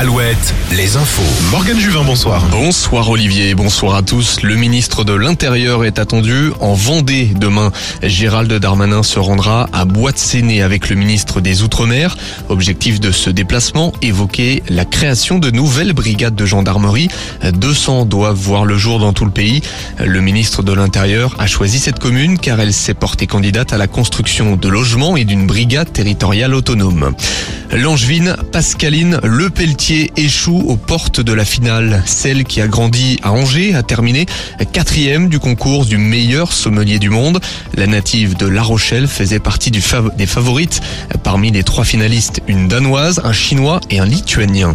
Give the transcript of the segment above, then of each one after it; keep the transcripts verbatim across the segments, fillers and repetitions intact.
Alouette, les infos. Morgane Juvin, bonsoir. Bonsoir Olivier, bonsoir à tous. Le ministre de l'Intérieur est attendu en Vendée demain. Gérald Darmanin se rendra à Boissenée de sénée avec le ministre des Outre-mer. Objectif de ce déplacement, évoquer la création de nouvelles brigades de gendarmerie. deux cents doivent voir le jour dans tout le pays. Le ministre de l'Intérieur a choisi cette commune car elle s'est portée candidate à la construction de logements et d'une brigade territoriale autonome. Langevin, Pascaline, Le Pelletier échoue aux portes de la finale. Celle qui a grandi à Angers a terminé quatrième du concours du meilleur sommelier du monde. La native de La Rochelle faisait partie du fav- des favorites. Parmi les trois finalistes, une Danoise, un Chinois et un Lituanien.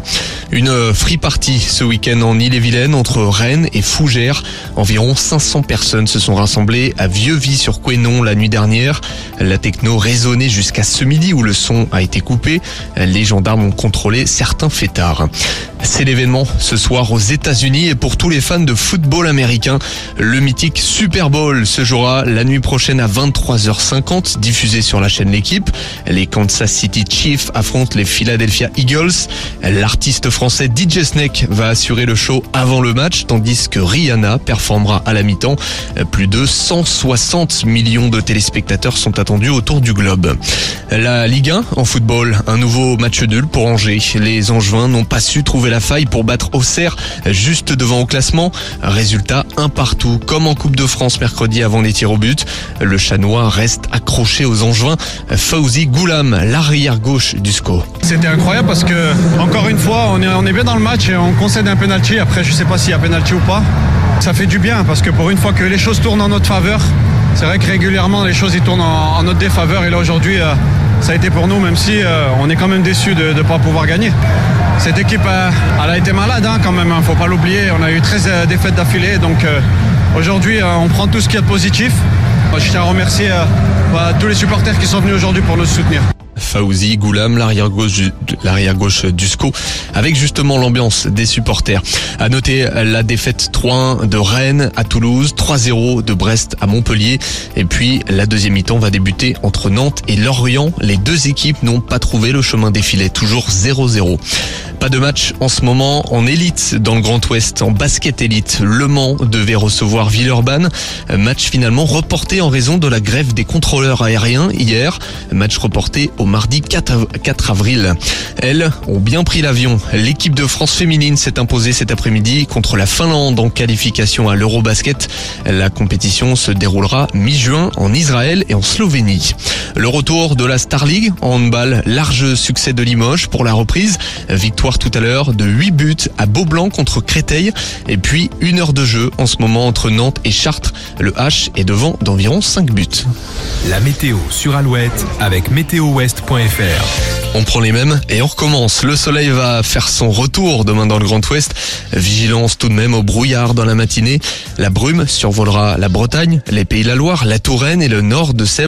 Une free party ce week-end en Ille-et-Vilaine entre Rennes et Fougères. Environ cinq cents personnes se sont rassemblées à Vieux-Vie sur Quénon la nuit dernière. La techno résonnait jusqu'à ce midi où le son a été coupé. Les gendarmes ont contrôlé certains fêtards. C'est l'événement ce soir aux États-Unis et pour tous les fans de football américain, le mythique Super Bowl se jouera la nuit prochaine à vingt-trois heures cinquante, diffusé sur la chaîne L'Équipe. Les Kansas City Chiefs affrontent les Philadelphia Eagles. L'artiste français D J Snake va assurer le show avant le match, tandis que Rihanna performera à la mi-temps. Plus de cent soixante millions de téléspectateurs sont attendus autour du globe. La Ligue un en football, un nouveau match nul pour Angers. Les Angevins n'ont pas su trouver la La faille pour battre Auxerre juste devant au classement. Résultat un partout, comme en Coupe de France mercredi avant les tirs au but. Le Chanois reste accroché aux Angevins. Faouzi Ghoulam, l'arrière gauche du S C O. C'était incroyable parce que encore une fois, on est, on est bien dans le match et on concède un penalty. Après, je sais pas s'il y a penalty ou pas. Ça fait du bien parce que pour une fois que les choses tournent en notre faveur, c'est vrai que régulièrement les choses ils tournent en, en notre défaveur et là aujourd'hui. Euh, Ça a été pour nous, même si euh, on est quand même déçus de ne pas pouvoir gagner. Cette équipe, euh, elle a été malade hein, quand même, hein, faut pas l'oublier. On a eu treize euh, défaites d'affilée, donc euh, aujourd'hui, euh, on prend tout ce qu'il y a de positif. Moi, je tiens à remercier euh, bah, tous les supporters qui sont venus aujourd'hui pour nous soutenir. Faouzi Ghoulam, l'arrière-gauche du, l'arrière-gauche du S C O, avec justement l'ambiance des supporters. À noter la défaite trois un de Rennes à Toulouse, trois zéro de Brest à Montpellier. Et puis, la deuxième mi-temps va débuter entre Nantes et Lorient. Les deux équipes n'ont pas trouvé le chemin des filets, toujours zéro zéro. Pas de match en ce moment en élite dans le Grand Ouest, en basket élite. Le Mans devait recevoir Villeurbanne. Match finalement reporté en raison de la grève des contrôleurs aériens hier. Match reporté au mardi quatre avril. Elles ont bien pris l'avion. L'équipe de France féminine s'est imposée cet après-midi contre la Finlande en qualification à l'Eurobasket. La compétition se déroulera mi-juin en Israël et en Slovénie. Le retour de la Star League en handball, large succès de Limoges pour la reprise. Victoire tout à l'heure de huit buts à Beaublanc contre Créteil. Et puis une heure de jeu en ce moment entre Nantes et Chartres. Le H est devant d'environ cinq buts. La météo sur Alouette avec météo ouest point f r. On prend les mêmes et on recommence. Le soleil va faire son retour demain dans le Grand Ouest. Vigilance tout de même au brouillard dans la matinée. La brume survolera la Bretagne, les Pays de la Loire, la Touraine et le nord de Sèvres.